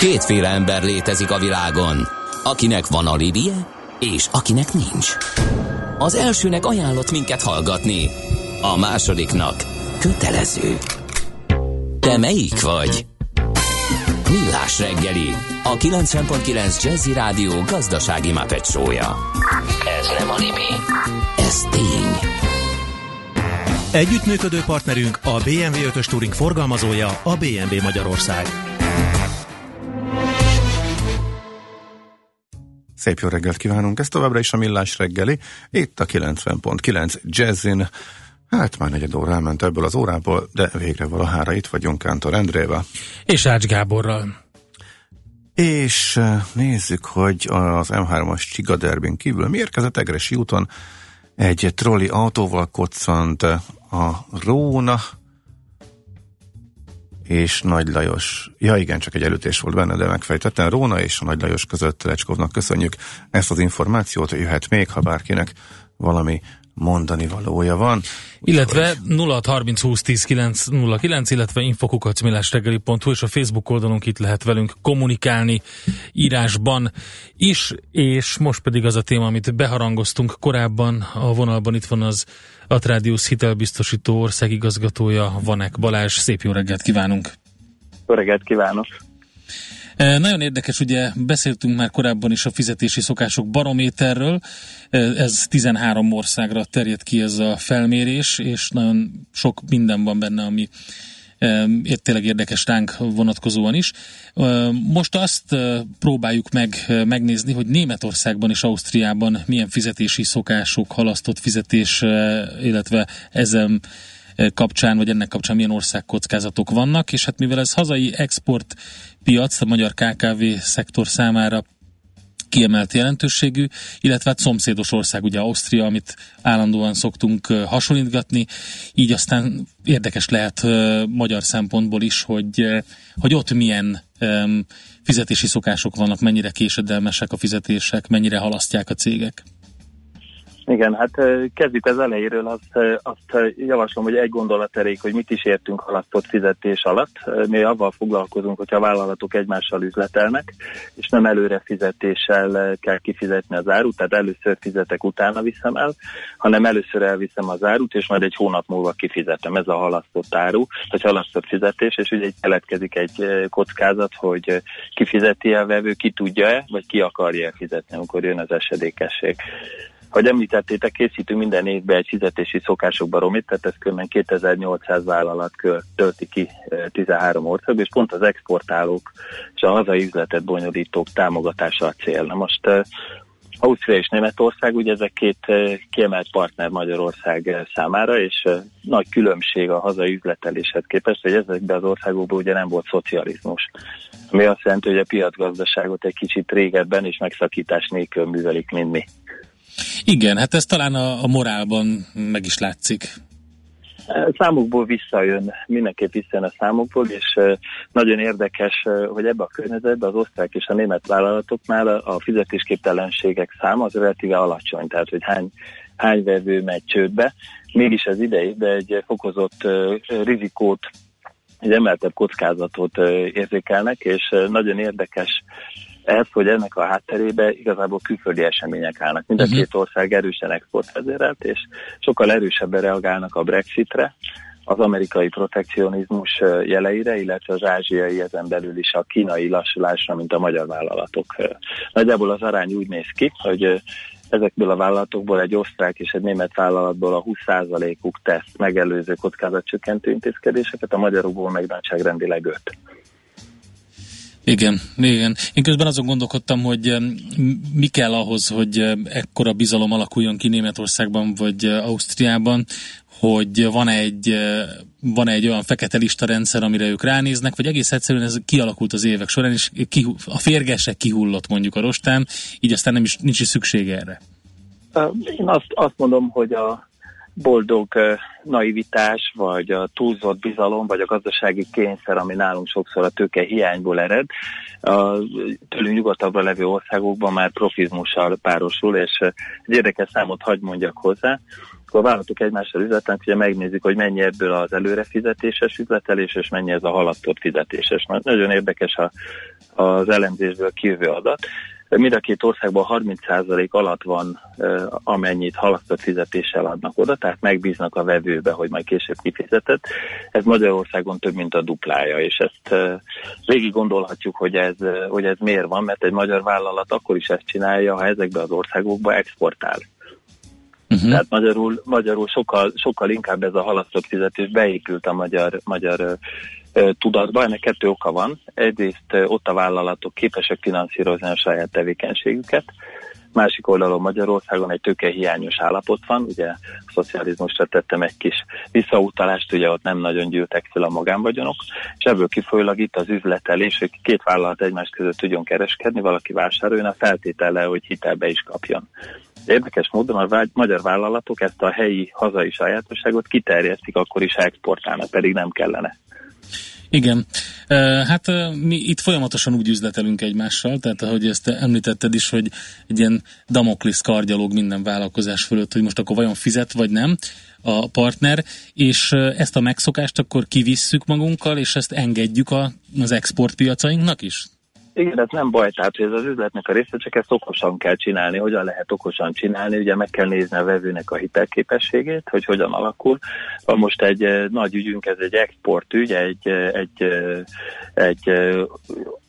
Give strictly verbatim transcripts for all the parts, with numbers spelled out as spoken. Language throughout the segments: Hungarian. Kétféle ember létezik a világon, akinek van alibije, és akinek nincs. Az elsőnek ajánlott minket hallgatni, a másodiknak kötelező. Te melyik vagy? Millás reggeli, a kilencven pont kilenc Jazzy Rádió gazdasági mápecsója. Ez nem alibi, ez tény. Együttműködő partnerünk a bé em vé ötös Touring forgalmazója, a bé em vé Magyarország. Szép jó reggelt kívánunk, ez továbbra is a Millás reggeli, itt a kilencven pont kilenc Jazzin. Hát már negyed óra elment ebből az órából, de végre valahára itt vagyunk Kántor Endrével. És Ács Gáborral. És nézzük, hogy az em hármas Csigaderbin kívül mi érkezett Egressy úton. Egy troli autóval koccant a Róna, és Nagy Lajos. Ja igen, csak egy elütés volt benne, de megfejtettem. Róna és a Nagy Lajos között Lecskovnak köszönjük ezt az információt. Jöhet még, ha bárkinek valami mondani valója van. Illetve nulla hat harminc húsz tíz kilenc nulla kilenc, illetve info kukac millásreggeli pont hu, és a Facebook oldalunk itt lehet velünk kommunikálni írásban is, és most pedig az a téma, amit beharangoztunk korábban, a vonalban itt van az Atradius hitelbiztosító országigazgatója, Vanek Balázs. Szép jó reggelt kívánunk! Jó reggelt kívánok! Nagyon érdekes, ugye beszéltünk már korábban is a fizetési szokások barométerről, ez tizenhárom országra terjed ki ez a felmérés, és nagyon sok minden van benne, ami tényleg érdekes ránk vonatkozóan is. Most azt próbáljuk meg megnézni, hogy Németországban és Ausztriában milyen fizetési szokások, halasztott fizetés, illetve ezen kapcsán, vagy ennek kapcsán milyen országkockázatok vannak, és hát mivel ez hazai exportpiac, a magyar ká ká vé szektor számára kiemelt jelentőségű, illetve hát szomszédos ország, ugye Ausztria, amit állandóan szoktunk hasonlítgatni, így aztán érdekes lehet magyar szempontból is, hogy, hogy ott milyen fizetési szokások vannak, mennyire késedelmesek a fizetések, mennyire halasztják a cégek. Igen, hát kezdjük az elejéről, azt, azt javaslom, hogy egy gondolat erejéig, hogy mit is értünk halasztott fizetés alatt. Mi avval foglalkozunk, hogyha a vállalatok egymással üzletelnek, és nem előre fizetéssel kell kifizetni az árut, tehát először fizetek, utána viszem el, hanem először elviszem az árut, és majd egy hónap múlva kifizetem. Ez a halasztott áru, vagy halasztott fizetés, és ugye keletkezik egy kockázat, hogy kifizeti-e a vevő, ki tudja-e, vagy ki akarja fizetni, amikor jön az esedékesség. Ahogy említettétek, készítünk minden évben egy fizetési szokásokbarométert, ez kb. kétezer-nyolcszáz vállalat tölti ki tizenhárom országban, és pont az exportálók és a hazai üzletet bonyolítók támogatása a cél. Na most Ausztria és Németország, ugye ezek két kiemelt partner Magyarország számára, és nagy különbség a hazai üzleteléshez képest, hogy ezekben az országokban ugye nem volt szocializmus. Ami azt jelenti, hogy a piacgazdaságot egy kicsit régebben és megszakítás nélkül művelik, mint mi. Igen, hát ez talán a, a morálban meg is látszik. Számokból visszajön, mindenképp visszajön a számokból, és nagyon érdekes, hogy ebbe a környezetben az osztrák és a német vállalatoknál a fizetésképtelenségek száma az relatíve alacsony, tehát hogy hány, hány vevő megy csődbe. Mégis az idejében egy fokozott rizikót, egy emeltebb kockázatot érzékelnek, és nagyon érdekes ez, hogy ennek a hátterébe igazából külföldi események állnak. Mind a két ország erősen exportvezérelt, és sokkal erősebben reagálnak a Brexitre, az amerikai protekcionizmus jeleire, illetve az ázsiai, ezen belül is a kínai lassulásra, mint a magyar vállalatok. Nagyjából az arány úgy néz ki, hogy ezekből a vállalatokból egy osztrák és egy német vállalatból a húsz százalékuk tesz megelőző kockázatcsökkentő intézkedéseket, a magyarokból meg nagyságrendileg öt. Igen, igen. Én közben azon gondolkodtam, hogy mi kell ahhoz, hogy ekkora bizalom alakuljon ki Németországban vagy Ausztriában, hogy van egy, van egy olyan fekete lista rendszer, amire ők ránéznek, vagy egész egyszerűen ez kialakult az évek során, és a férgesek kihullott mondjuk a rostán, így aztán nem is, nincs is szükség erre. Én azt, azt mondom, hogy a boldog naivitás, vagy a túlzott bizalom, vagy a gazdasági kényszer, ami nálunk sokszor a tőke hiányból ered, a tőlünk nyugatabbra levő országokban már profizmussal párosul, és egy érdekes számot hadd mondjak hozzá. akkor a vállalatok egymással üzletenek, ugye megnézik, hogy mennyi ebből az előrefizetéses üzletelés, és mennyi ez a haladtott fizetéses. Mert nagyon érdekes a, az elemzésből kijövő adat. Mind a két országban harminc százalék alatt van, amennyit halasztott fizetéssel adnak oda, tehát megbíznak a vevőbe, hogy majd később kifizetett. Ez Magyarországon több, mint a duplája, és ezt végig gondolhatjuk, hogy ez, hogy ez miért van, mert egy magyar vállalat akkor is ezt csinálja, ha ezekbe az országokba exportál. Uh-huh. Tehát magyarul, magyarul sokkal, sokkal inkább ez a halasztott fizetés beépült a magyar, magyar uh, tudatba. Ennek kettő oka van. Egyrészt uh, ott a vállalatok képesek finanszírozni a saját tevékenységüket. Másik oldalon Magyarországon egy tőkehiányos állapot van. Ugye a szocializmusra tettem egy kis visszautalást, ugye ott nem nagyon gyűltek fel a magánvagyonok, és ebből kifolyólag itt az üzletelés, hogy két vállalat egymás között tudjon kereskedni, valaki vásároljon, a feltétele, hogy hitelbe is kapjon. Érdekes módon a magyar vállalatok ezt a helyi, hazai sajátosságot kiterjesztik akkor is, ha exportálnak, pedig nem kellene. Igen. Hát mi itt folyamatosan úgy üzletelünk egymással, tehát ahogy ezt említetted is, hogy egy ilyen damoklisz kardgyalog minden vállalkozás fölött, hogy most akkor vajon fizet vagy nem a partner, és ezt a megszokást akkor kivisszük magunkkal, és ezt engedjük az exportpiacainknak is? Igen, ez nem baj, tehát hogy ez az üzletnek a része, csak ezt okosan kell csinálni, hogyan lehet okosan csinálni, ugye meg kell nézni a vevőnek a hitelképességét, hogy hogyan alakul. Van most egy nagy ügyünk, ez egy exportügy, egy, egy, egy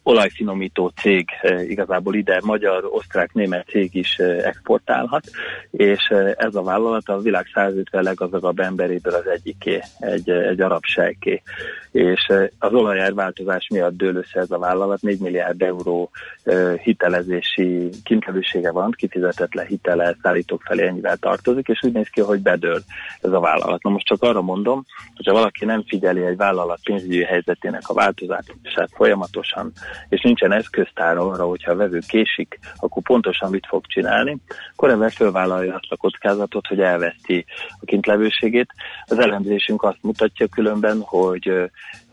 olajfinomító cég, igazából ide magyar, osztrák, német cég is exportálhat, és ez a vállalat a világ százötven leggazdagabb emberéből az egyiké, egy, egy arab sejké. És az olajárváltozás miatt dől össze ez a vállalat, négy milliárd euró hitelezési kintlevősége van, kifizetetlen hitele szállítók felé ennyivel tartozik, és úgy néz ki, hogy bedől ez a vállalat. Na most csak arra mondom, hogyha valaki nem figyeli egy vállalat pénzügyi helyzetének a változását folyamatosan, és nincsen eszköztár arra, hogyha a vevő késik, akkor pontosan mit fog csinálni, akkor ebben fölvállalja azt a kockázatot, hogy elveszti a kintlevőségét. Az elemzésünk azt mutatja különben, hogy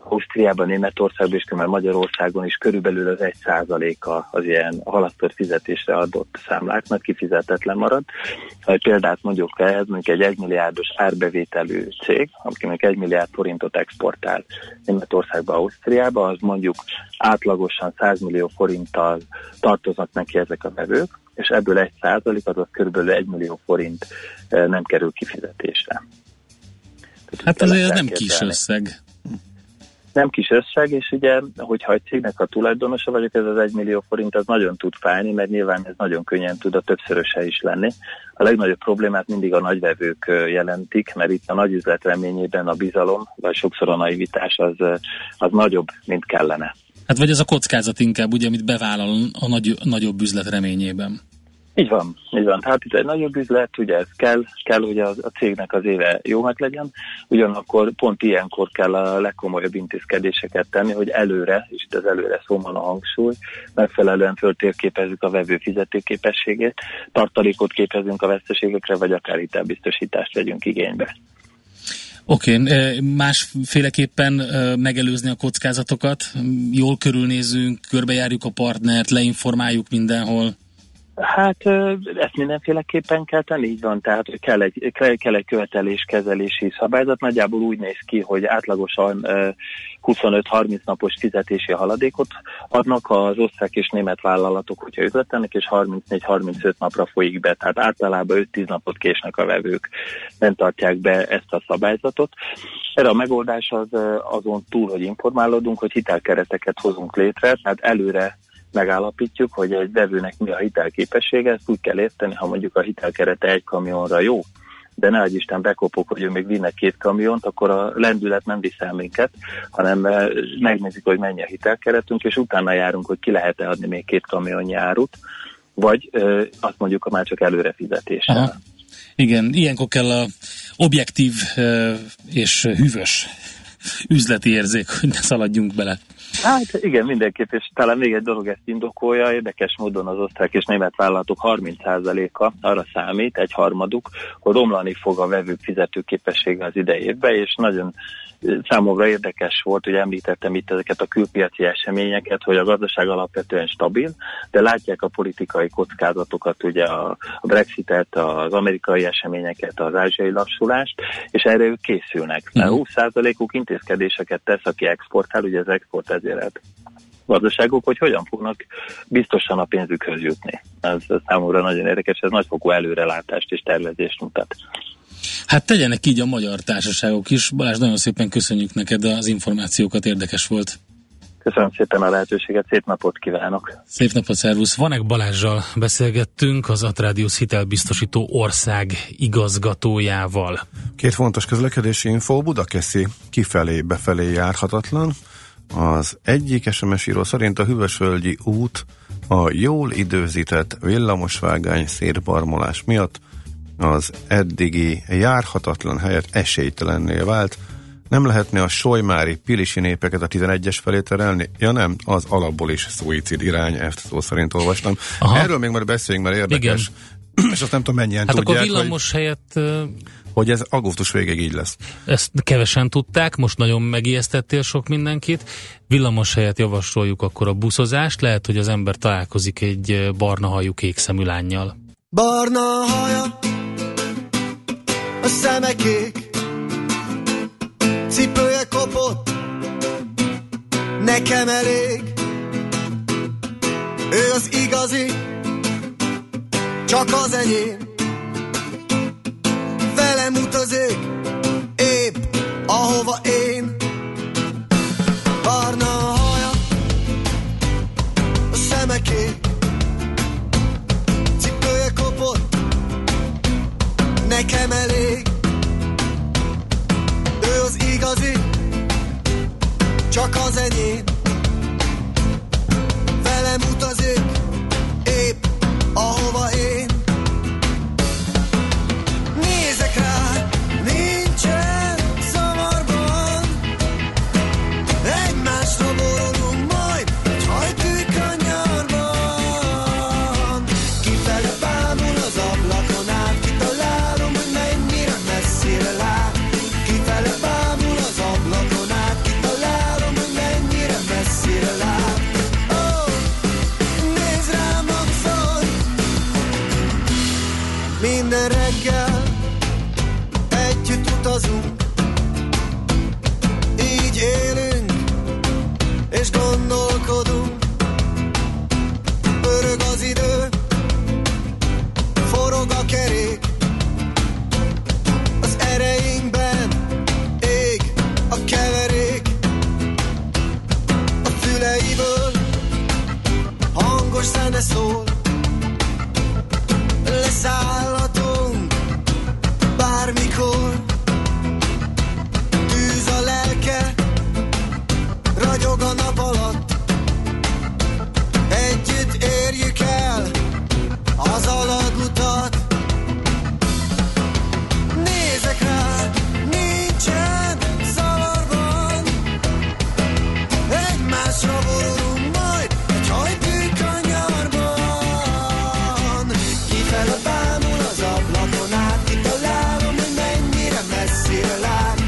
Ausztriában, Németországban és különben Magyarországon is körülbelül az egy százaléka az ilyen halasztott fizetésre adott számláknak kifizetetlen marad. Ha egy példát mondjuk el, mondjuk egy egymilliárdos árbevételű cég, akinek egy milliárd forintot exportál Németországba, Ausztriába, az mondjuk átlagosan száz millió forinttal tartoznak neki ezek a vevők, és ebből egy százalék, azaz körülbelül egy millió forint nem kerül kifizetésre. Hát azért ez nem kis összeg. Nem kis összeg, és ugye, hogyha egy cégnek a tulajdonosa vagyok, ez az egy millió forint, az nagyon tud fájni, mert nyilván ez nagyon könnyen tud a többszöröse is lenni. A legnagyobb problémát mindig a nagyvevők jelentik, mert itt a nagy üzlet reményében a bizalom, vagy sokszor a naivitás az, az nagyobb, mint kellene. Hát vagy ez a kockázat inkább, ugye, amit bevállal a nagy, nagyobb üzlet reményében. Így van, így van. Tehát itt egy nagyobb üzlet, ugye ez kell, kell, hogy a, a cégnek az éve jó meg legyen, ugyanakkor pont ilyenkor kell a legkomolyabb intézkedéseket tenni, hogy előre, és itt az előre szó van a hangsúly, megfelelően föltérképezzük a vevő fizetőképességét, tartalékot képezünk a veszteségekre, vagy akár hitelbiztosítást vegyünk igénybe. Oké, okay. Másféleképpen megelőzni a kockázatokat, jól körülnézünk, körbejárjuk a partnert, leinformáljuk mindenhol. Hát ezt mindenféleképpen kell tenni, így van, tehát hogy kell egy, kell egy követeléskezelési szabályzat, nagyjából úgy néz ki, hogy átlagosan huszonöt-harminc napos fizetési haladékot adnak az osztrák és német vállalatok, hogyha üzletelnek, és harmincnégy-harmincöt napra folyik be, tehát általában öt-tíz napot késnek a vevők, nem tartják be ezt a szabályzatot. Erre a megoldás az azon túl, hogy informálódunk, hogy hitelkereteket hozunk létre, tehát előre megállapítjuk, hogy egy vevőnek mi a hitelképessége, ezt úgy kell érteni, ha mondjuk a hitelkerete egy kamionra jó, de ne adj Isten bekopok, hogy ő még vinne két kamiont, akkor a lendület nem visz el minket, hanem megnézik, hogy mennyi a hitelkeretünk, és utána járunk, hogy ki lehet-e adni még két kamionnyi árut, vagy azt mondjuk már csak előre fizetéssel. Igen, ilyenkor kell a objektív és hűvös üzleti érzék, hogy ne szaladjunk bele. Hát igen, mindenképp, és talán még egy dolog ezt indokolja, érdekes módon az osztrák és német vállalatok harminc százaléka arra számít, egy harmaduk, hogy romlani fog a vevők fizetőképessége az idei évben, és nagyon számomra érdekes volt, hogy említettem itt ezeket a külpiaci eseményeket, hogy a gazdaság alapvetően stabil, de látják a politikai kockázatokat, ugye a Brexitet, az amerikai eseményeket, az ázsiai lassulást, és erre ők készülnek. húsz százalékuk intézkedéseket tesz, aki exportál, ugye az export ezért gazdaságok, hogy hogyan fognak biztosan a pénzükhöz jutni. Ez számomra nagyon érdekes, ez nagyfokú előrelátást és tervezést mutat. Hát tegyenek így a magyar társaságok is. Balázs, nagyon szépen köszönjük neked az információkat, érdekes volt. Köszönöm szépen a lehetőséget, szép napot kívánok! Szép napot, szervusz! Vanek Balázsral beszélgettünk, az Atradius hitelbiztosító ország igazgatójával. Két fontos közlekedési infó, Budakeszi kifelé-befelé járhatatlan. Az egyik es em es író szerint a Hűvösvölgyi út a jól időzített villamosvágány szétbarmolás miatt az eddigi járhatatlan helyet esélytelenné vált. Nem lehetne a solymári pilisi népeket a tizenegyes felé terelni? Ja nem, az alapból is szuicid irány, ezt szó szerint olvastam. Aha. Erről még már beszéljünk, mert érdekes. Igen. És azt nem tudom, mennyien hát tudják, akkor villamos hogy... helyett... hogy ez augusztus végéig így lesz. Ezt kevesen tudták, most nagyon megijesztettél sok mindenkit. Villamos helyett javasoljuk akkor a buszozást, lehet, hogy az ember találkozik egy barna hajú kék szemű lánnyal. Barna haja, a szeme kék, cipője kopott, nekem elég. Ő az igazi, csak az enyém. Velem utazik, épp ahova én. Barna a haja, a szeme kék, cipője kopott, nekem elég. Ő az igazi, csak az enyém. Velem utazik, épp ahova én. Így élünk és gondolkodunk. Pörög az idő, forog a kerék, az ereinkben ég a keverék. A füleiből hangos zene szól, leszállhatunk bármikor. Ragyog a nap alatt, együtt érjük el az alagutat. Nézek rá, nincsen zavarban, egymásra borulunk majd, hogy hajtjuk a nyarban. Kifele bámul az ablakon át, kitalálom, hogy mennyire messzire lát.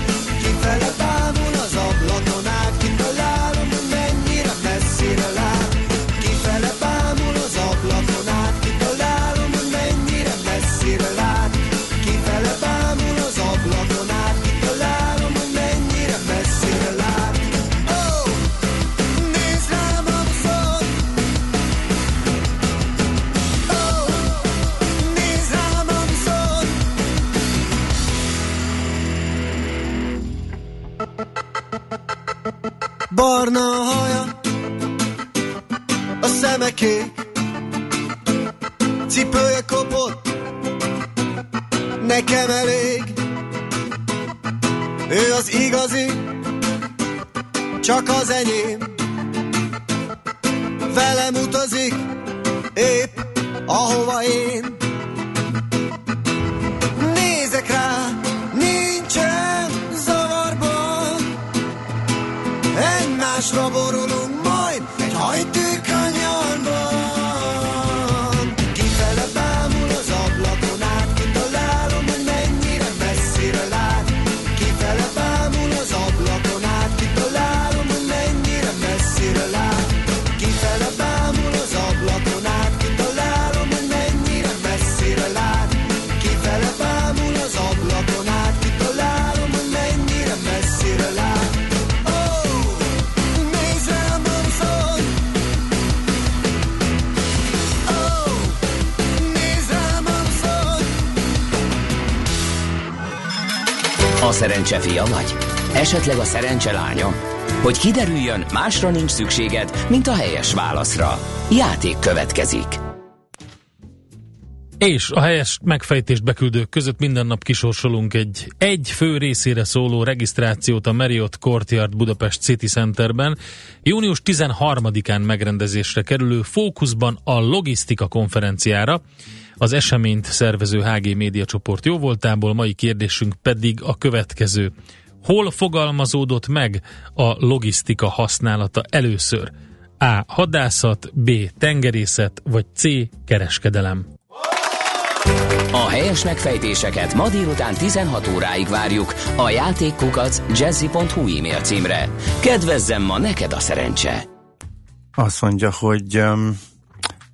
Kifele bámul az ablakon át, barna a haja, a szeme kék, cipője kopott, nekem elég. Ő az igazi, csak az enyém. Velem utazik, épp ahova én. Nézek rá, nincsen zavarban, egymásra borulunk majd, egy hajtűk a nyarban. Kifele bámul az ablakon át, kitalálom, hogy mennyire messzire lát. Kifele bámul az ablakon át. a szerencse fia vagy? Esetleg a szerencse lánya? Hogy kiderüljön, másra nincs szükséged, mint a helyes válaszra. Játék következik. És a helyes megfejtést beküldők között minden nap kisorsolunk egy egy fő részére szóló regisztrációt a Marriott Courtyard Budapest City Centerben. június tizenharmadikán megrendezésre kerülő fókuszban a logisztika konferenciára. Az eseményt szervező há gé Média csoport jóvoltából, mai kérdésünk pedig a következő. Hol fogalmazódott meg a logisztika használata először? A. Hadászat, B. Tengerészet, vagy C. Kereskedelem. A helyes megfejtéseket ma délután tizenhat óráig várjuk a játékkukac jazzy pont hu e-mail címre. Kedvezzem ma neked a szerencse! Azt mondja, hogy um,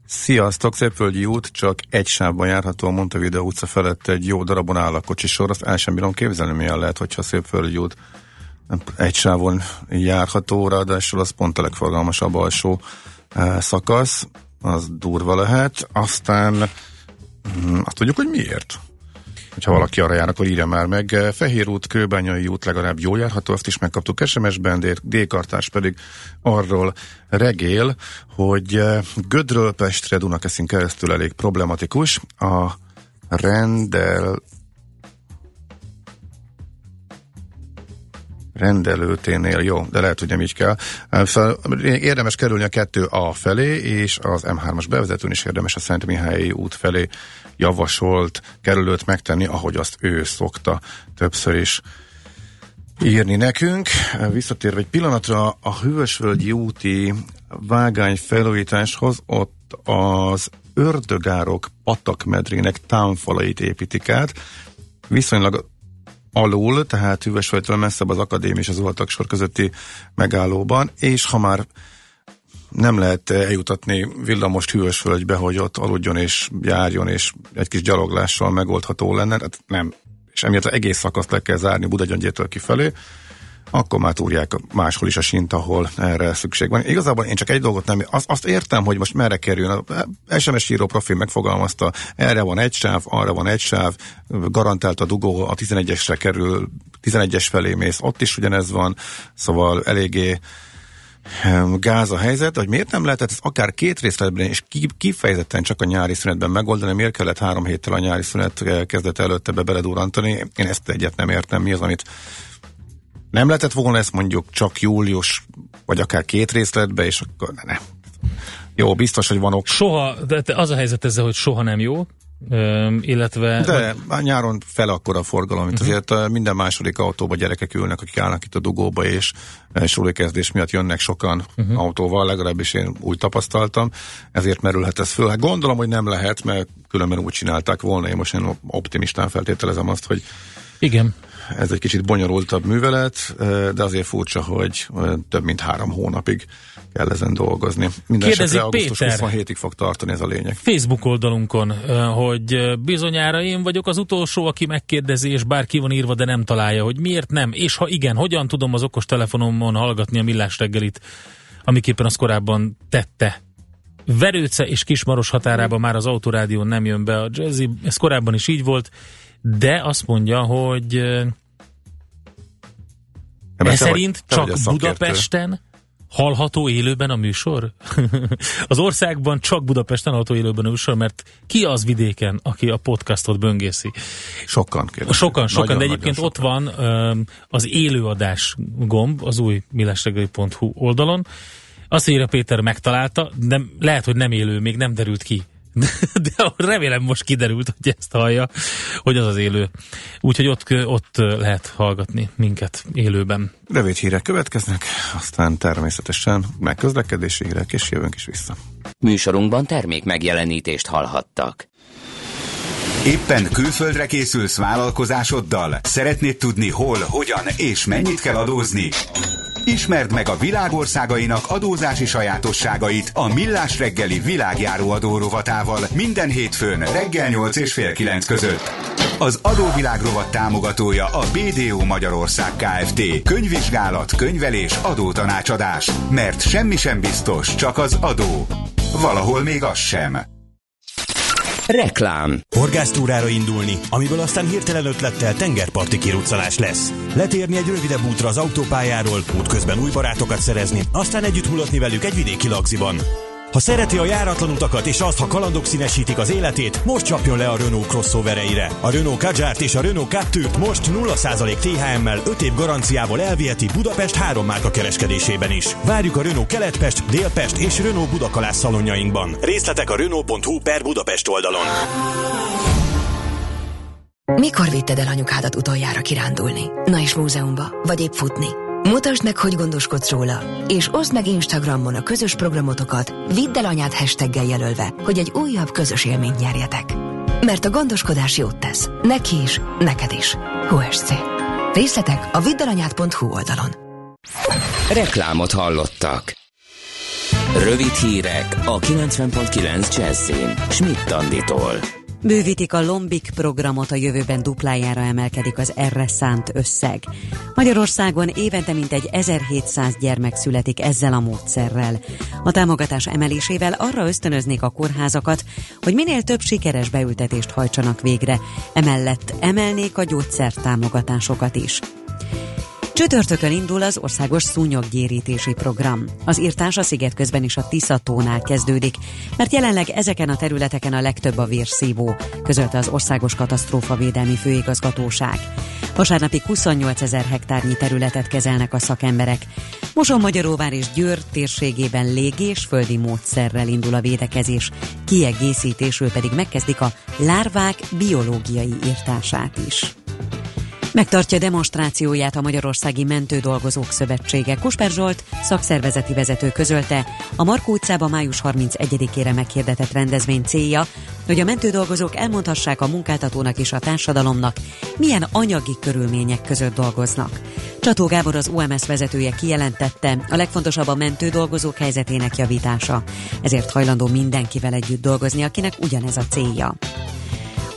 sziasztok, Szépvölgyi út, csak egy sávban járható, a Montevideo utca felett egy jó darabon áll a kocsisor, azt el sem bírom képzelni, milyen lehet, hogyha Szépvölgyi út egy sávon járható, ráadásul az pont a legforgalmasabb alsó uh, szakasz, az durva lehet, aztán azt tudjuk, hogy miért. Ha valaki arra jár, akkor írja már meg. Fehér út, Kőbányai út legalább jól járható, azt is megkaptuk es em es-ben, D-kartás pedig arról regél, hogy Gödről Pestre, Dunakeszin keresztül elég problematikus. A rendel... rendelőténél, jó, de lehet, hogy nem így kell. Érdemes kerülni a kettő A felé, és az em hármas bevezetőn is érdemes a Szent Mihályi út felé javasolt kerülőt megtenni, ahogy azt ő szokta többször is írni nekünk. Visszatérve egy pillanatra a Hűvösvölgyi úti vágány felújításhoz, ott az Ördögárok patakmedrének támfalait építik át. Viszonylag alul, tehát Hűvösvölgytől messzebb az Akadémia és az Oltaksor közötti megállóban, és ha már nem lehet eljutatni villamos Hűvösvölgybe, hogy ott aludjon és járjon, és egy kis gyaloglással megoldható lenne, hát nem, és emiatt egész szakaszt le kell zárni Budagyöngyétől kifelé, akkor már túrják máshol is a sínt, ahol erre szükség van. Igazából én csak egy dolgot nem, az, azt értem, hogy most merre kerüljön. A es em es író profil megfogalmazta, erre van egy sáv, arra van egy sáv, garantált a dugó, a tizenegyesre kerül, tizenegyes felé mész, ott is ugyanez van, szóval eléggé gáz a helyzet, hogy miért nem lehetett ezt akár két részletben és kifejezetten csak a nyári szünetben megoldani, miért kellett három héttel a nyári szünet kezdete előtt ebbe beledurrantani, én ezt egyet nem értem, mi az, amit nem lehetett volna ezt mondjuk csak július, vagy akár két részletbe, és akkor ne, ne. Jó, biztos, hogy van ok. Soha, de az a helyzet ezzel, hogy soha nem jó, Üm, illetve... De vagy... nyáron fel akkora a forgalom, mint uh-huh. azért minden második autóba gyerekek ülnek, akik állnak itt a dugóba, és sulikérdés miatt jönnek sokan uh-huh. autóval, legalábbis én úgy tapasztaltam, ezért merülhet ez föl. Hát gondolom, hogy nem lehet, mert különben úgy csinálták volna, én most én optimistán feltételezem azt, hogy... Igen. Ez egy kicsit bonyolultabb művelet, de azért furcsa, hogy több mint három hónapig kell ezen dolgozni. Mindenesetre augusztus huszonhetedikéig fog tartani, ez a lényeg. Facebook oldalunkon, hogy bizonyára én vagyok az utolsó, aki megkérdezi, és bárki van írva, de nem találja, hogy miért nem, és ha igen, hogyan tudom az okostelefonomon hallgatni a Millás reggelit, amiképpen az korábban tette. Verőce és Kismaros határában már az autorádión nem jön be a jazzy, ez korábban is így volt, de azt mondja, hogy e szerint vagy, csak Budapesten hallható élőben a műsor? Az országban csak Budapesten hallható élőben a műsor, mert ki az vidéken, aki a podcastot böngészi? Sokan. Kérlek. Sokan, sokan, nagyon, de egyébként sokan. Ott van az élőadás gomb az új millásreggeli pont hu oldalon. Azt írja Péter, megtalálta, de lehet, hogy nem élő, még nem derült ki. De, de remélem most kiderült, hogy ezt hallja, hogy az az élő. Úgyhogy ott, ott lehet hallgatni minket élőben. Rövid hírek következnek, aztán természetesen megközlekedési hírek, és jövünk is vissza. Műsorunkban termék megjelenítést hallhattak. Éppen külföldre készülsz vállalkozásoddal? Szeretnéd tudni hol, hogyan és mennyit kell adózni? Ismerd meg a világ országainak adózási sajátosságait a Millás reggeli világjáró adórovatával minden hétfőn reggel nyolc és fél kilenc között. Az adóvilágrovat támogatója a bé dé o Magyarország Kft. Könyvvizsgálat, könyvelés, adótanácsadás. Mert semmi sem biztos, csak az adó. Valahol még az sem. Reklám. Horgásztúrára indulni, amiből aztán hirtelen ötlettel tengerparti kiruccanás lesz. Letérni egy rövidebb útra az autópályáról, útközben új barátokat szerezni, aztán együtt hullatni velük egy vidéki lagziban. Ha szereti a járatlan utakat és azt, ha kalandok színesítik az életét, most csapjon le a Renault crossovereire. A Renault Kadjart és a Renault Capturt most nulla százalék té há em-mel öt év garanciával elviheti Budapest három márka kereskedésében is. Várjuk a Renault Keletpest, Délpest és Renault Budakalász szalonjainkban. Részletek a Renault.hu per Budapest oldalon. Mikor vitted el anyukádat utoljára kirándulni? Na és múzeumba, vagy épp futni? Mutasd meg, hogy gondoskodsz róla, és oszd meg Instagramon a közös programotokat, vidd el anyád hashtaggel jelölve, hogy egy újabb közös élményt nyerjetek. Mert a gondoskodás jót tesz, neki is, neked is. kú es cé. Részletek a vidd el anyád pont hú oldalon. Reklámot hallottak. Rövid hírek a kilencven pont kilenc Jazzin, Schmidt Anditól. Bővítik a Lombik programot, a jövőben duplájára emelkedik az erre szánt összeg. Magyarországon évente mintegy ezerhétszáz gyermek születik ezzel a módszerrel. A támogatás emelésével arra ösztönöznék a kórházakat, hogy minél több sikeres beültetést hajtsanak végre. Emellett emelnék a gyógyszertámogatásokat is. Csütörtökön indul az országos szúnyoggyérítési program. Az írtás a Szigetközben és a Tiszatónál kezdődik, mert jelenleg ezeken a területeken a legtöbb a vérszívó, közölte az Országos Katasztrófavédelmi Főigazgatóság. Vasárnapig huszonnyolcezer hektárnyi területet kezelnek a szakemberek. Mosonmagyaróvár és Győr térségében légi és földi módszerrel indul a védekezés, kiegészítésül pedig megkezdik a lárvák biológiai írtását is. Megtartja demonstrációját a Magyarországi Mentődolgozók Szövetsége. Kusper Zsolt, szakszervezeti vezető közölte, a Markó utcában május harmincegyedikére meghirdetett rendezvény célja, hogy a mentődolgozók elmondhassák a munkáltatónak és a társadalomnak, milyen anyagi körülmények között dolgoznak. Csató Gábor, az o em es vezetője kijelentette, a legfontosabb a mentődolgozók helyzetének javítása, ezért hajlandó mindenkivel együtt dolgozni, akinek ugyanez a célja.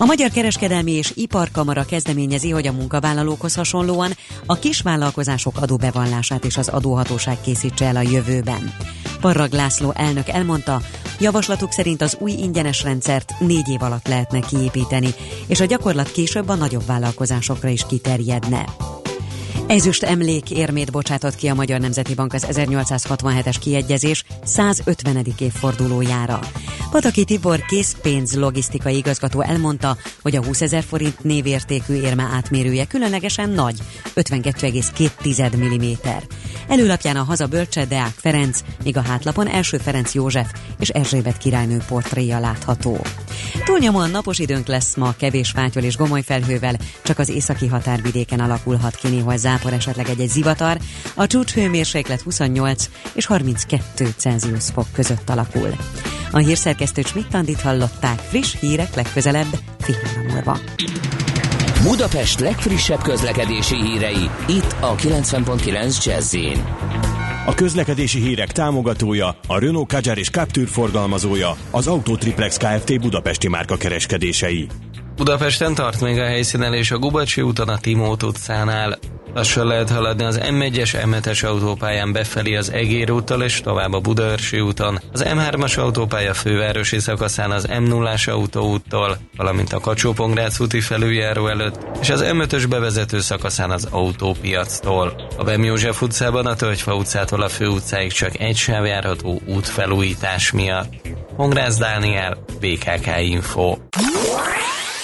A Magyar Kereskedelmi és Iparkamara kezdeményezi, hogy a munkavállalókhoz hasonlóan a kisvállalkozások adóbevallását és az adóhatóság készítse el a jövőben. Parrag László elnök elmondta, javaslatuk szerint az új ingyenes rendszert négy év alatt lehetne kiépíteni, és a gyakorlat később a nagyobb vállalkozásokra is kiterjedne. Ezüst emlék érmét bocsátott ki a Magyar Nemzeti Bank az ezernyolcszázhatvanhetes kiegyezés százötvenedik évfordulójára. Pataki Tibor készpénz logisztikai igazgató elmondta, hogy a húszezer forint névértékű érme átmérője különlegesen nagy, ötvenkettő egész két tized milliméter. Előlapján a haza bölcse Deák Ferenc, míg a hátlapon első Ferenc József és Erzsébet királynő portréja látható. Túlnyomóan napos időnk lesz ma, kevés fátyol és gomoly felhővel, csak az északi határvidéken alakulhat ki néhol zápor, esetleg egy-egy zivatar, a csúcshőmérséklet huszonnyolc és harminckettő Celsius fok között alakul. A hírszerkesztő Schmidt-Andit hallották, friss hírek legközelebb fél óra múlva. Budapest legfrissebb közlekedési hírei, itt a kilencven pont kilenc Jazz-én. A közlekedési hírek támogatója, a Renault Kadjar és Captur forgalmazója, az Autotriplex Kft. Budapesti márka kereskedései. Budapesten tart még a helyszínen és a Gubacsi úton a Timót utcánál. Lassan lehet haladni az em egyes, em hetes autópályán befelé az Egér úttal és tovább a Budaörsi úton, az em hármas autópálya fővárosi szakaszán az em nullás autóúttól, valamint a Kacsó-Pongrác úti felüljáró előtt, és az em ötös bevezető szakaszán az autópiactól. A Bem József utcában a Tölgyfa utcától a főutcáig csak egy sáv járható útfelújítás miatt. Pongrász Dániel, bé ká ká Info.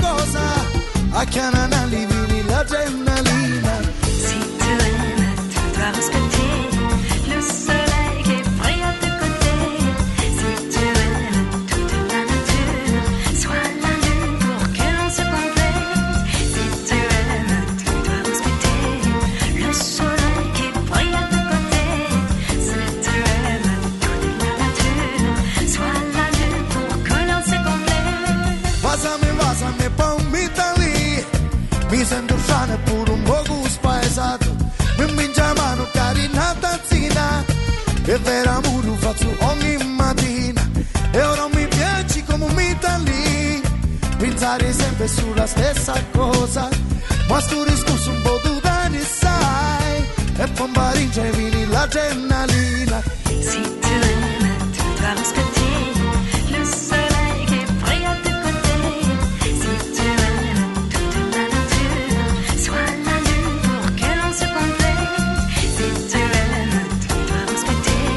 Cosa a Canana li vini l'adrenalina. Mi sem dušane puru mogu spaesat Min minja manu cari nata zina E vera muru faccio ogni mattina E ora mi piaci come un'Italina Pensare sempre sulla stessa cosa Ma sto riscosso un po' tu dani sai E pombarincia e vini l'adrenalina Si tu aimes tu vas rispetter Le soleil qui brille à tes côtés Si tu aimes toute la nature Sois la lune pour que l'on se complète Si tu aimes tu vas respecter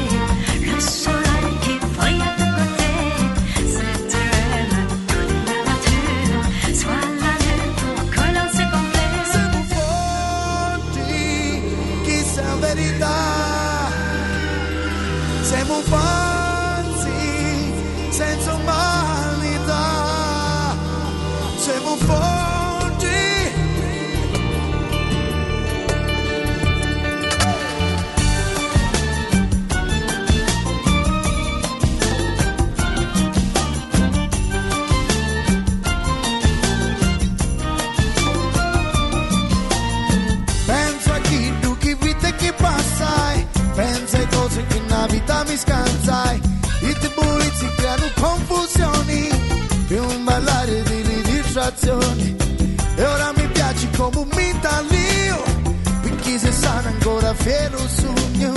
Le soleil qui brille à tes côtés Si tu aimes toute la nature Sois la lune pour que l'on se complète Se vous fonti qui c'est la vérité Se vous fonti Senza umanità siamo forti Penso a chi tu, chi vita e chi passai Penso ai cose che nella vita mi scansai Ti bullizi creano confusioni E un ballare di distrazioni E ora mi piaci come un mitalio Perché se sana ancora fiero sogno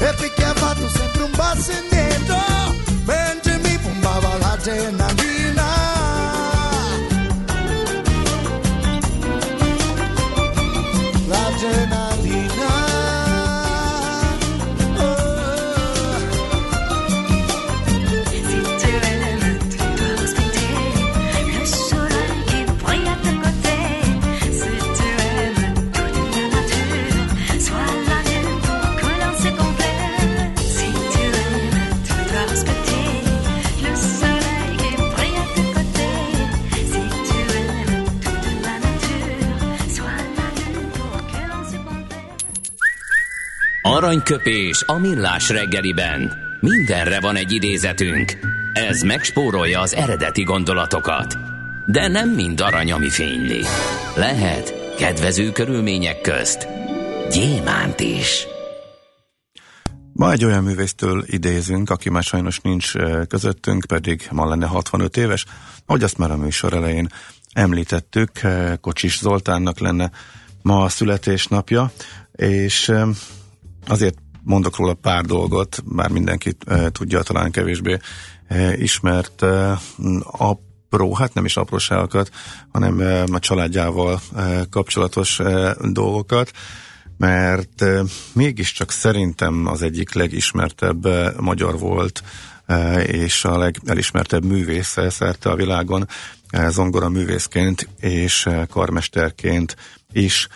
E perché ha fatto sempre un passo indietro Mentre mi pompava l'adrenalina L'adrenalina Aranyköpés a millás reggeliben. Mindenre van egy idézetünk. Ez megspórolja az eredeti gondolatokat. De nem mind arany, ami fényli. Lehet kedvező körülmények közt gyémánt is. Ma egy olyan művésztől idézünk, aki már sajnos nincs közöttünk, pedig ma lenne hatvanöt éves. Ahogy azt már a műsor elején említettük, Kocsis Zoltánnak lenne ma a születésnapja, és... Azért mondok róla pár dolgot, bár mindenki e, tudja, talán kevésbé e, ismert e, apró, hát nem is apróságokat, hanem e, a családjával e, kapcsolatos e, dolgokat, mert e, mégiscsak szerintem az egyik legismertebb e, magyar volt, e, és a legelismertebb művésze szerte a világon, e, zongora művészként és e, karmesterként is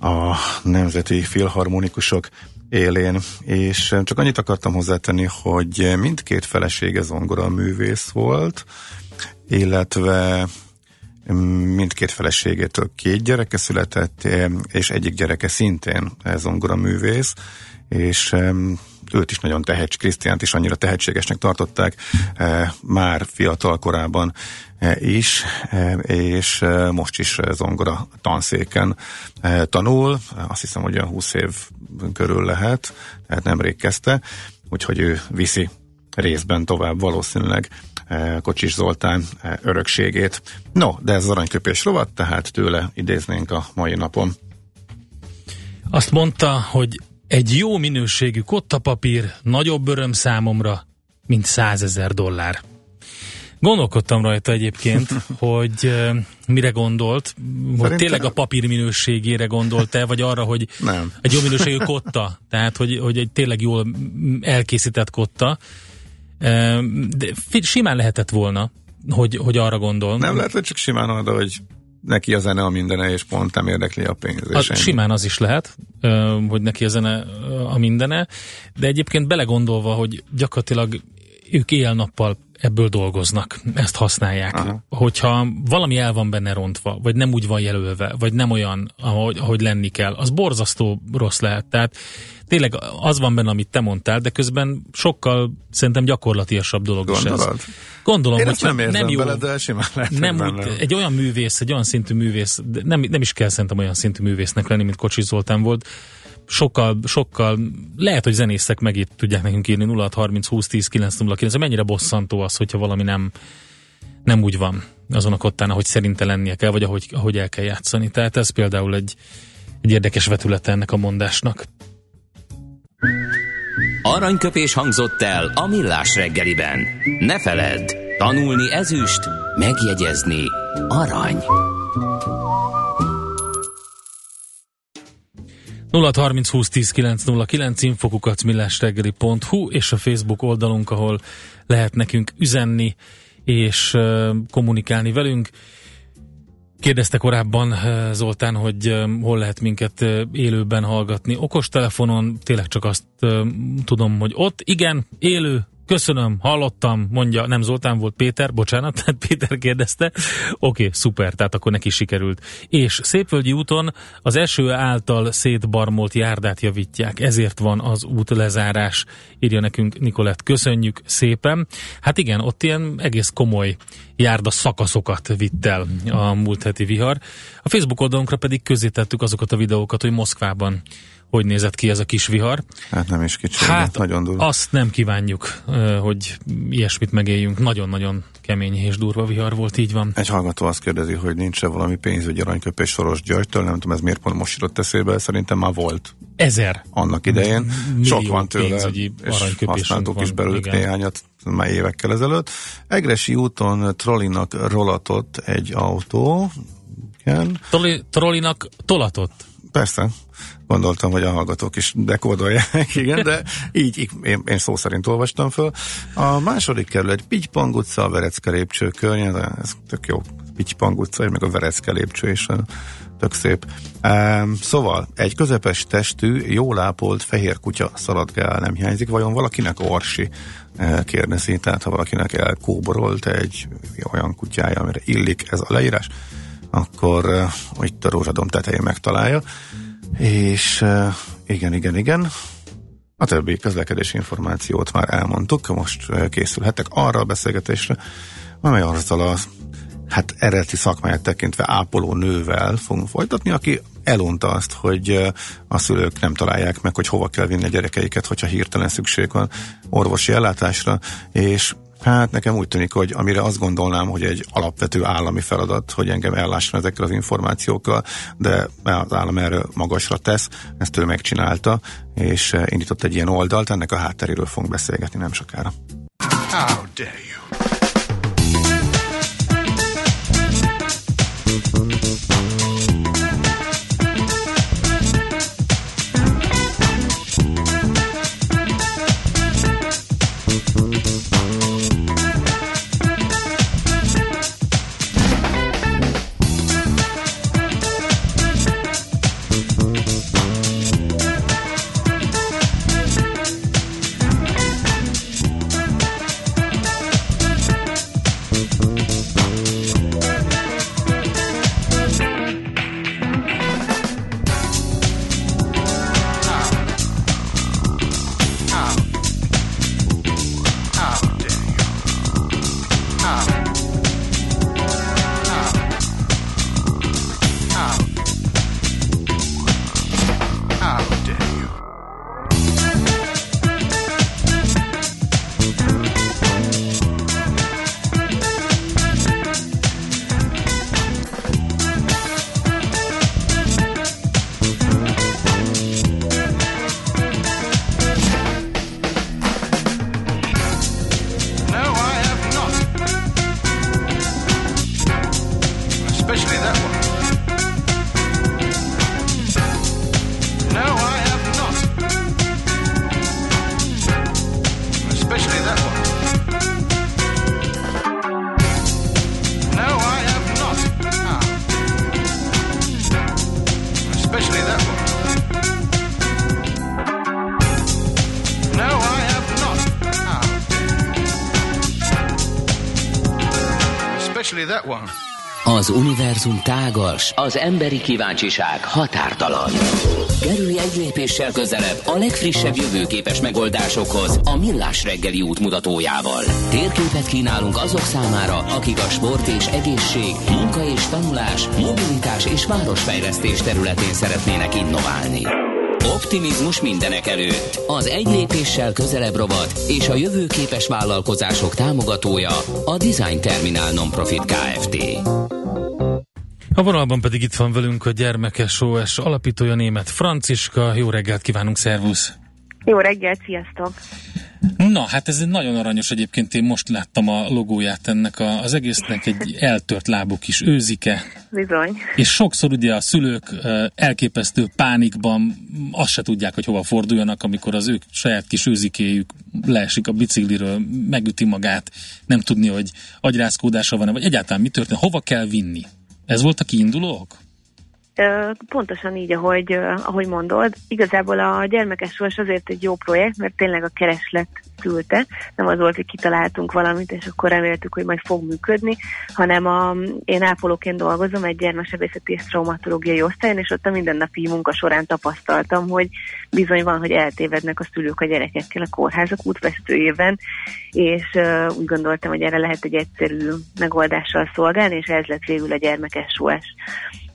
a Nemzeti Filharmonikusok élén, és csak annyit akartam hozzátenni, hogy mindkét felesége zongora művész volt, illetve mindkét feleségétől két gyereke született, és egyik gyereke szintén zongora művész, és őt is nagyon tehetség, Krisztiánt is annyira tehetségesnek tartották már fiatal korában is, és most is zongora tanszéken tanul, azt hiszem, hogy olyan húsz év körül lehet, tehát nemrég kezdte, úgyhogy ő viszi részben tovább valószínűleg Kocsis Zoltán örökségét. No, de ez az aranyköpés rovat, tehát tőle idéznénk a mai napon. Azt mondta, hogy egy jó minőségű kottapapír nagyobb öröm számomra, mint százezer dollár. Gondolkodtam rajta egyébként, hogy euh, mire gondolt, szerintem hogy tényleg a papír minőségére gondolt-e, vagy arra, hogy nem. Egy jó minőségű kotta, tehát hogy, hogy egy tényleg jól elkészített kotta. De simán lehetett volna, hogy, hogy arra gondol. Nem lehet, hogy csak simán arra, hogy neki a zene a mindene, és pont nem érdekli a pénz. Az simán az is lehet, hogy neki a zene a mindene, de egyébként belegondolva, hogy gyakorlatilag ők éjjel-nappal ebből dolgoznak, ezt használják. Aha. Hogyha valami el van benne rontva, vagy nem úgy van jelölve, vagy nem olyan, ahogy, ahogy lenni kell, az borzasztó rossz lehet. Tehát tényleg az van benne, amit te mondtál, de közben sokkal szerintem gyakorlatiasabb dolog gondolod? Is ez. Gondolom, hogy nem, nem jó. Bele, de simán nem úgy, egy olyan művész, egy olyan szintű művész, nem, nem is kell szerintem olyan szintű művésznek lenni, mint Kocsis Zoltán volt. Sokkal, sokkal, lehet, hogy zenészek meg itt tudják nekünk írni nulla hat harminc húsz tíz kilenc nulla kilenc, mennyire bosszantó az, hogyha valami nem, nem úgy van azon a kottán, ahogy szerinte lennie kell, vagy ahogy, ahogy el kell játszani. Tehát ez például egy, egy érdekes vetülete ennek a mondásnak. Aranyköpés hangzott el a Millás reggeliben. Ne feledd, tanulni ezüst, megjegyezni arany. nulla hat harminc húsz tíz kilenc nulla kilenc info kukac millásreggeli pont hu és a Facebook oldalunk, ahol lehet nekünk üzenni és uh, kommunikálni velünk. Kérdezte korábban uh, Zoltán, hogy uh, hol lehet minket uh, élőben hallgatni. Okostelefonon tényleg csak azt uh, tudom, hogy ott igen, élő, köszönöm, hallottam, mondja, nem Zoltán volt, Péter, bocsánat, tehát Péter kérdezte. Oké, okay, szuper, tehát akkor neki sikerült. És Szépvölgyi úton az eső által szétbarmolt járdát javítják, ezért van az útlezárás, írja nekünk Nikolett, köszönjük szépen. Hát igen, ott ilyen egész komoly járda szakaszokat vitt el a múlt heti vihar. A Facebook oldalunkra pedig közzétettük azokat a videókat, hogy Moszkvában hogy nézett ki ez a kis vihar. Hát nem is kicsi, hát nagyon durva. Azt nem kívánjuk, hogy ilyesmit megéljünk. Nagyon-nagyon kemény és durva vihar volt, így van. Egy hallgató azt kérdezi, hogy nincs-e valami pénzügyi aranyköpés Soros Györgytől, nem tudom, ez miért pont most jutott eszébe, szerintem már volt. Ezer. Annak idején. Sok van tőle, és használtuk is belőlük néhányat már évekkel ezelőtt. Egresi úton trollinak rolatott egy autó. Trolli, trollinak tolatott? Persze. Gondoltam, hogy a hallgatók is dekódolják, igen, de így, így én, én szó szerint olvastam föl. A második kerület Pitypang utca, a Verecke lépcső környék, ez tök jó, Pitypang utca, és meg a Verecke lépcső is, tök szép. Um, szóval, egy közepes testű, jól ápolt fehér kutya szaladgál, nem hiányzik, vajon valakinek orsi kérdezi, tehát ha valakinek elkóborolt egy olyan kutyája, amire illik ez a leírás, akkor uh, itt a rózsadomb tetején megtalálja. És uh, igen, igen, igen. A többi közlekedési információt már elmondtuk, most uh, készülhetek arra a beszélgetésre, amely azzal a hát eredeti szakmáját tekintve ápoló nővel fogunk folytatni, aki elunta azt, hogy uh, a szülők nem találják meg, hogy hova kell vinni a gyerekeiket, hogyha hirtelen szükség van orvosi ellátásra, és hát nekem úgy tűnik, hogy amire azt gondolnám, hogy egy alapvető állami feladat, hogy engem ellásson ezekkel az információkkal, de az állam erről magasra tesz, ezt ő megcsinálta, és indított egy ilyen oldalt, ennek a hátteréről fogunk beszélgetni nem sokára. How dare you? that one. Az univerzum tágas, az emberi kíváncsiság határtalan. Kerülj egy lépéssel közelebb a legfrissebb jövőképes megoldásokhoz a Millás reggeli útmutatójával. Térképet kínálunk azok számára, akik a sport és egészség, munka és tanulás, mobilitás és városfejlesztés területén szeretnének innoválni. Optimizmus mindenek előtt. Az egy lépéssel közelebb rovat és a jövőképes vállalkozások támogatója a Design Terminal Nonprofit Kft. A vonalban pedig itt van velünk a Gyermekes o es alapítója, Német Franciska. Jó reggelt kívánunk, szervusz! Jó reggelt, sziasztok! Na, hát ez nagyon aranyos egyébként, én most láttam a logóját ennek a, az egésznek, egy eltört lábú kis őzike. Bizony. És sokszor ugye a szülők elképesztő pánikban azt se tudják, hogy hova forduljanak, amikor az ők saját kis őzikéjük leesik a bicikliről, megüti magát, nem tudni, hogy agyrázkódása van-e, vagy egyáltalán mi történik, hova kell vinni. Ez volt a kiindulók? Pontosan így, ahogy, ahogy mondod. Igazából a Gyermekes o es azért egy jó projekt, mert tényleg a kereslet küldte. Nem az volt, hogy kitaláltunk valamit, és akkor reméltük, hogy majd fog működni, hanem a, én ápolóként dolgozom egy gyermeksebészeti és traumatológiai osztályon, és ott a mindennapi munka során tapasztaltam, hogy bizony van, hogy eltévednek a szülők a gyerekekkel a kórházak útvesztőjében, és uh, úgy gondoltam, hogy erre lehet egy egyszerű megoldással szolgálni, és ez lett végül a Gyermekes o es.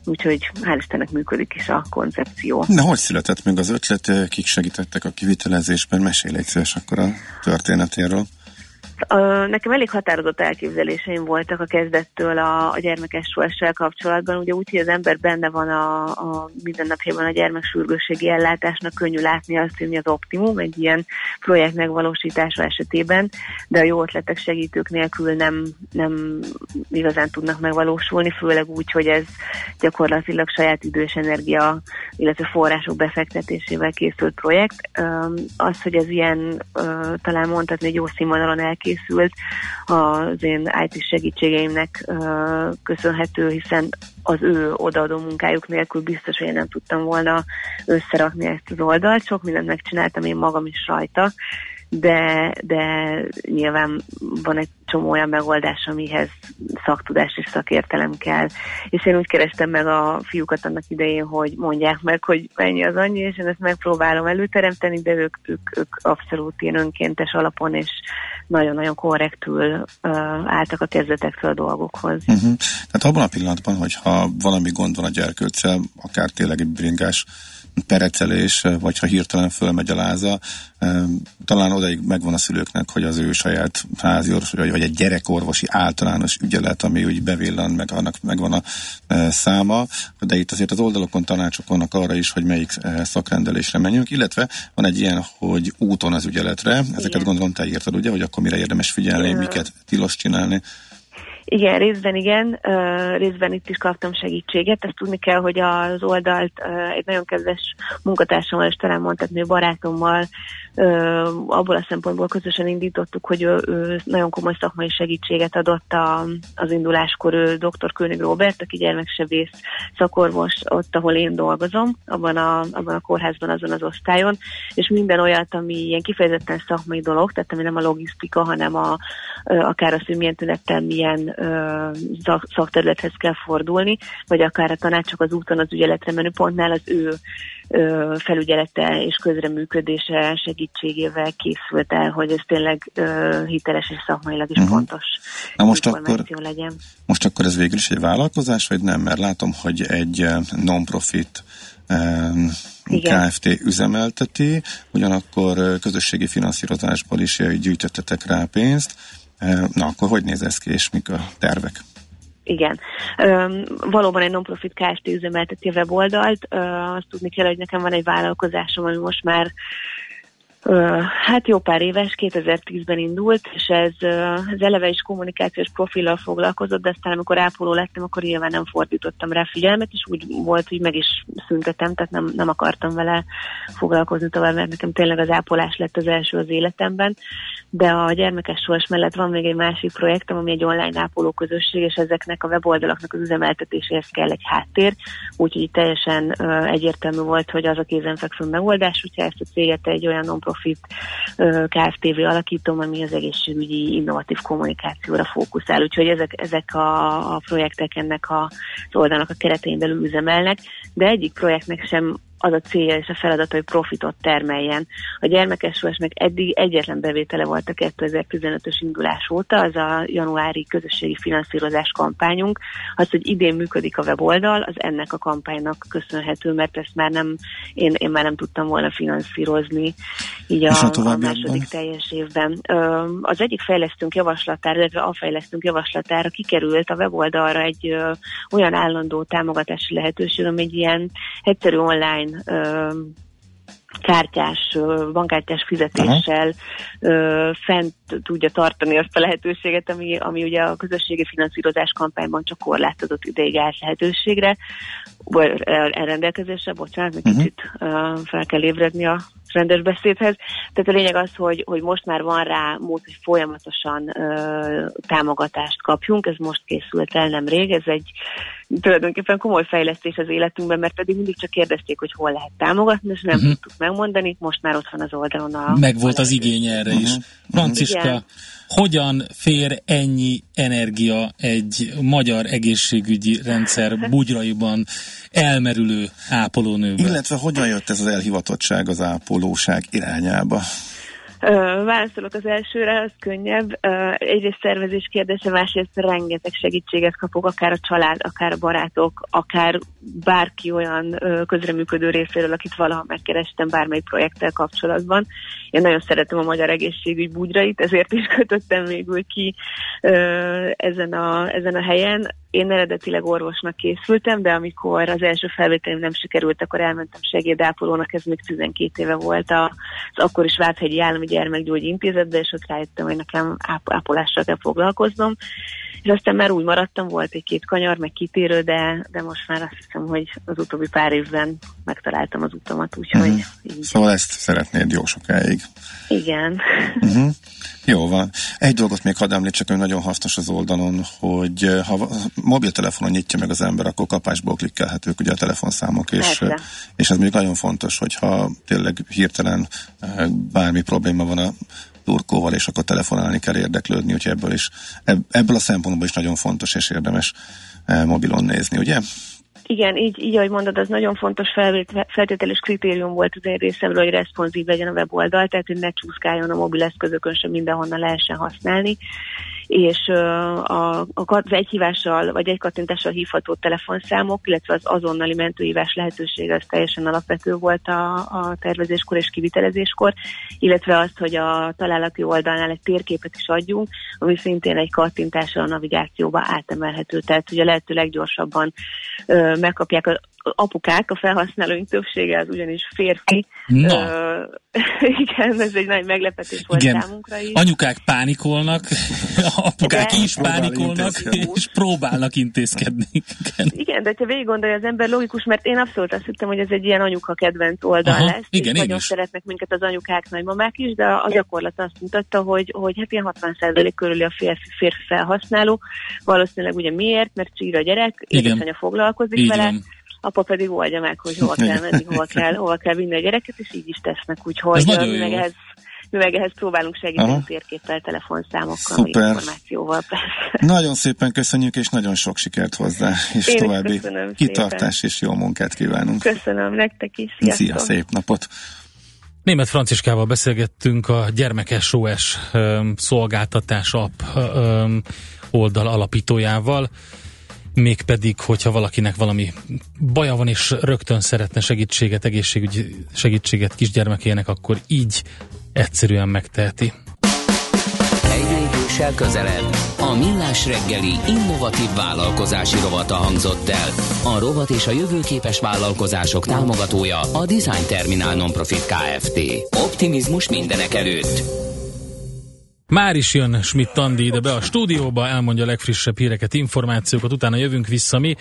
Úgyhogy hál' Istennek működik is a koncepció. Na, hogy született meg az ötlet, kik segítettek a kivitelezésben? Mesélj szíves akkor a történetéről. Nekem elég határozott elképzeléseim voltak a kezdettől a, a gyermekes o essel kapcsolatban. Ugye úgy, hogy az ember benne van a, a mindennapjában a gyermeksürgősségi ellátásnak, könnyű látni azt, hogy mi az optimum egy ilyen projekt megvalósítása esetében, de a jó ötletek segítők nélkül nem, nem igazán tudnak megvalósulni, főleg úgy, hogy ez gyakorlatilag saját idős energia, illetve források befektetésével készült projekt. Az, hogy ez ilyen, talán mondhatni, hogy jó színvonalon elképzelése készült, az én i té segítségeimnek uh, köszönhető, hiszen az ő odaadó munkájuk nélkül biztos, hogy én nem tudtam volna összerakni ezt az oldalt. Sok mindent megcsináltam én magam is rajta, de, de nyilván van egy csomó olyan megoldás, amihez szaktudás és szakértelem kell. És én úgy kerestem meg a fiúkat annak idején, hogy mondják meg, hogy mennyi az annyi, és én ezt megpróbálom előteremteni, de ők, ők, ők abszolút ilyen önkéntes alapon, és nagyon-nagyon korrektül uh, álltak a kezdetektől a dolgokhoz. Uh-huh. Tehát abban a pillanatban, hogyha valami gond van a gyerkőccel, akár tényleg egy bringás perecelés, vagy ha hirtelen fölmegy a láza, talán odaig megvan a szülőknek, hogy az ő saját házi orvosi, vagy egy gyerekorvosi általános ügyelet, ami úgy bevillan, meg annak megvan a száma, de itt azért az oldalokon tanácsok vannak arra is, hogy melyik szakrendelésre menjünk, illetve van egy ilyen, hogy úton az ügyeletre, ezeket igen. Gondolom te írtad, ugye, hogy akkor mire érdemes figyelni, igen. Miket tilos csinálni. Igen, részben igen, részben itt is kaptam segítséget. Ezt tudni kell, hogy az oldalt egy nagyon kedves munkatársammal, és talán mondhatni, barátommal abból a szempontból közösen indítottuk, hogy ő, ő nagyon komoly szakmai segítséget adott a, az induláskor, ő dr. König Róbert, aki gyermeksebész szakorvos ott, ahol én dolgozom, abban a, abban a kórházban, azon az osztályon, és minden olyat, ami ilyen kifejezetten szakmai dolog, tehát ami nem a logisztika, hanem a, akár az, hogy milyen tünettel, milyen szak, szakterülethez kell fordulni, vagy akár a tanácsok az úton az ügyeletre menüpontnál az ő felügyelete és közreműködése segítségével készült el, hogy ez tényleg uh, hiteles és szakmailag is uh-huh. pontos Na most információ akkor, legyen. Most akkor ez végül is egy vállalkozás, vagy nem? Mert látom, hogy egy non-profit um, Kft. Üzemelteti, ugyanakkor közösségi finanszírozásból is gyűjtöttetek rá pénzt. Na akkor hogy néz ez ki, és mik a tervek? Igen. Üm, valóban egy non-profit Kft. Üzemelteti a weboldalt. Uh, azt tudni kell, hogy nekem van egy vállalkozásom, ami most már uh, hát jó pár éves, kétezer-tízben indult, és ez uh, az eleve is kommunikációs profillal foglalkozott, de aztán amikor ápoló lettem, akkor nyilván nem fordítottam rá figyelmet, és úgy volt, hogy meg is szüntetem, tehát nem, nem akartam vele foglalkozni tovább, mert nekem tényleg az ápolás lett az első az életemben. de a gyermekes sors mellett van még egy másik projektem, ami egy online ápolóközösség, és ezeknek a weboldalaknak az üzemeltetéséhez kell egy háttér, úgyhogy teljesen uh, egyértelmű volt, hogy az a kézenfekvő megoldás, hogyha ezt a céget egy olyan non-profit uh, Kft-vé alakítom, ami az egészségügyi innovatív kommunikációra fókuszál, úgyhogy ezek, ezek a, a projektek ennek a, az oldalnak a keretein belül üzemelnek, de egyik projektnek sem az a célja és a feladata, hogy profitot termeljen. A gyermekes sorsnak eddig egyetlen bevétele volt a kétezer-tizenötös indulás óta, az a januári közösségi finanszírozás kampányunk. Az, hogy idén működik a weboldal, az ennek a kampánynak köszönhető, mert ezt már nem, én, én már nem tudtam volna finanszírozni így a, a, a második teljes évben. Az egyik fejlesztünk javaslatára, illetve a fejlesztünk javaslatára kikerült a weboldalra egy olyan állandó támogatási lehetőség, ami egy ilyen egyszerű online kártyás, bankkártyás fizetéssel Aha. fent tudja tartani azt a lehetőséget, ami, ami ugye a közösségi finanszírozás kampányban csak korlátozott ideig állt lehetőségre, elrendelkezésre, bocsánat, még uh-huh. kicsit fel kell ébredni a rendes beszédhez. Tehát a lényeg az, hogy, hogy most már van rá mód, hogy folyamatosan ö, támogatást kapjunk, ez most készült el nemrég, ez egy tulajdonképpen komoly fejlesztés az életünkben, mert pedig mindig csak kérdezték, hogy hol lehet támogatni, és nem uh-huh. tudtuk megmondani, most már ott van az oldalon. A Meg volt az igény erre uh-huh. is. Franciska, uh-huh. hogyan fér ennyi energia egy magyar egészségügyi rendszer bugyraiban elmerülő ápolónőbe? Illetve hogyan jött ez az elhivatottság az ápolóság irányába? Válaszolok az elsőre, az könnyebb. Egyrészt szervezés kérdése, másrészt rengeteg segítséget kapok, akár a család, akár a barátok, akár bárki olyan közreműködő részéről, akit valaha megkerestem bármely projekttel kapcsolatban. Én nagyon szeretem a magyar egészségügy bugyrait, ezért is kötöttem végül ki ezen a, ezen a helyen. Én eredetileg orvosnak készültem, de amikor az első felvételim nem sikerült, akkor elmentem segédápolónak, ez még tizenkét éve volt az akkor is Várthegyi Állami Gyermekgyógyi Intézetbe, és ott rájöttem, hogy nekem ápolással kell foglalkoznom. És aztán már úgy maradtam, volt egy-két kanyar, meg kitérő, de, de most már azt hiszem, hogy az utóbbi pár évben megtaláltam az utamat, úgyhogy uh-huh. így. Szóval ezt szeretnéd jó sokáig. Igen. Uh-huh. Jó van. Egy dolgot még hadd említsek, ami nagyon hasznos az oldalon, hogy ha mobiltelefonon nyitja meg az ember, akkor kapásból klikkelhetők ugye a telefonszámok, és, és ez még nagyon fontos, hogyha tényleg hirtelen bármi probléma van a turkóval, és akkor telefonálni kell, érdeklődni, úgyhogy ebből is, ebből a szempontból is nagyon fontos és érdemes mobilon nézni, ugye? Igen, így, így ahogy mondod, az nagyon fontos feltételes kritérium volt az én részemről, hogy responsív legyen a weboldal, tehát hogy ne csúszkáljon a mobileszközökön, sem mindenhonnan lehessen használni, és a, a, az egyhívással vagy egy kattintással hívható telefonszámok, illetve az azonnali mentőhívás lehetősége az teljesen alapvető volt a, a tervezéskor és kivitelezéskor, illetve az, hogy a találati oldalnál egy térképet is adjunk, ami szintén egy kattintással a navigációba átemelhető, tehát ugye lehető leggyorsabban ö, megkapják az apukák, a felhasználóink többsége az ugyanis férfi. No. Ö, igen, ez egy nagy meglepetés volt igen. számunkra is. Anyukák pánikolnak, apukák de, is pánikolnak, és próbálnak intézkedni. Igen, igen, de ha végig gondolja az ember, logikus, mert én abszolút azt hittem, hogy ez egy ilyen anyuka kedvenc oldal Aha, lesz, igen, és nagyon is. Szeretnek minket az anyukák, nagymamák is, de a gyakorlat azt mutatta, hogy, hogy hát ilyen hatvan százalék körüli a férfi, férfi felhasználó. Valószínűleg ugye miért? Mert csír a gyerek, édesanyja foglalkozik igen. vele, apa pedig oldja meg, hogy hova kell menni, hova kell, hova kell vinni a gyereket, és így is tesznek, úgyhogy mi meg, ehhez, mi meg ehhez próbálunk segíteni Aha. térképpel, telefonszámokkal, információval. Persze. Nagyon szépen köszönjük, és nagyon sok sikert hozzá, és én további kitartás szépen. És jó munkát kívánunk. Köszönöm nektek is, sziasztok! Szia, szép napot! Német Franciskával beszélgettünk a Gyermekes o es szolgáltatás app oldal alapítójával, mégpedig, hogyha valakinek valami baja van, és rögtön szeretne segítséget, egészségügyi segítséget kisgyermekének, akkor így egyszerűen megteheti. Egyre időssel közelebb. A Millás reggeli innovatív vállalkozási rovata hangzott el. A rovat és a jövőképes vállalkozások támogatója a Design Terminal Nonprofit Kft. Optimizmus mindenek előtt. Már is jön Schmidt Andi ide be a stúdióba, elmondja a legfrissebb híreket, információkat, utána jövünk vissza mi.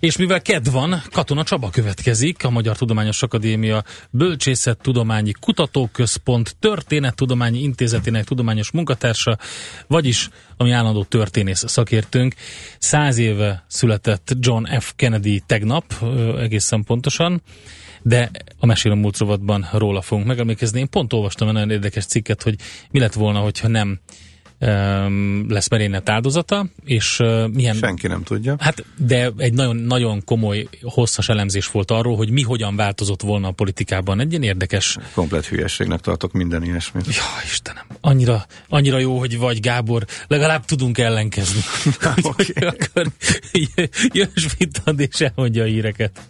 És mivel kedd van, Katona Csaba következik, a Magyar Tudományos Akadémia Bölcsészettudományi Kutatóközpont Történettudományi Intézetének tudományos munkatársa, vagyis ami állandó történész szakértőnk. Száz éve született John F. Kennedy tegnap, egészen pontosan, de a Mesélő Múlt rovatban róla fogunk megemlékezni. Én pont olvastam egy nagyon érdekes cikket, hogy mi lett volna, hogyha nem um, lesz merénylet áldozata, és uh, milyen... Senki nem tudja. Hát, de egy nagyon-nagyon komoly, hosszas elemzés volt arról, hogy mi hogyan változott volna a politikában. Egy ilyen érdekes... Komplett hülyeségnek tartok minden ilyesmit. Ja, Istenem, annyira, annyira jó, hogy vagy, Gábor, legalább tudunk ellenkezni. Oké. Akkor jön Svitand és elmondja a híreket.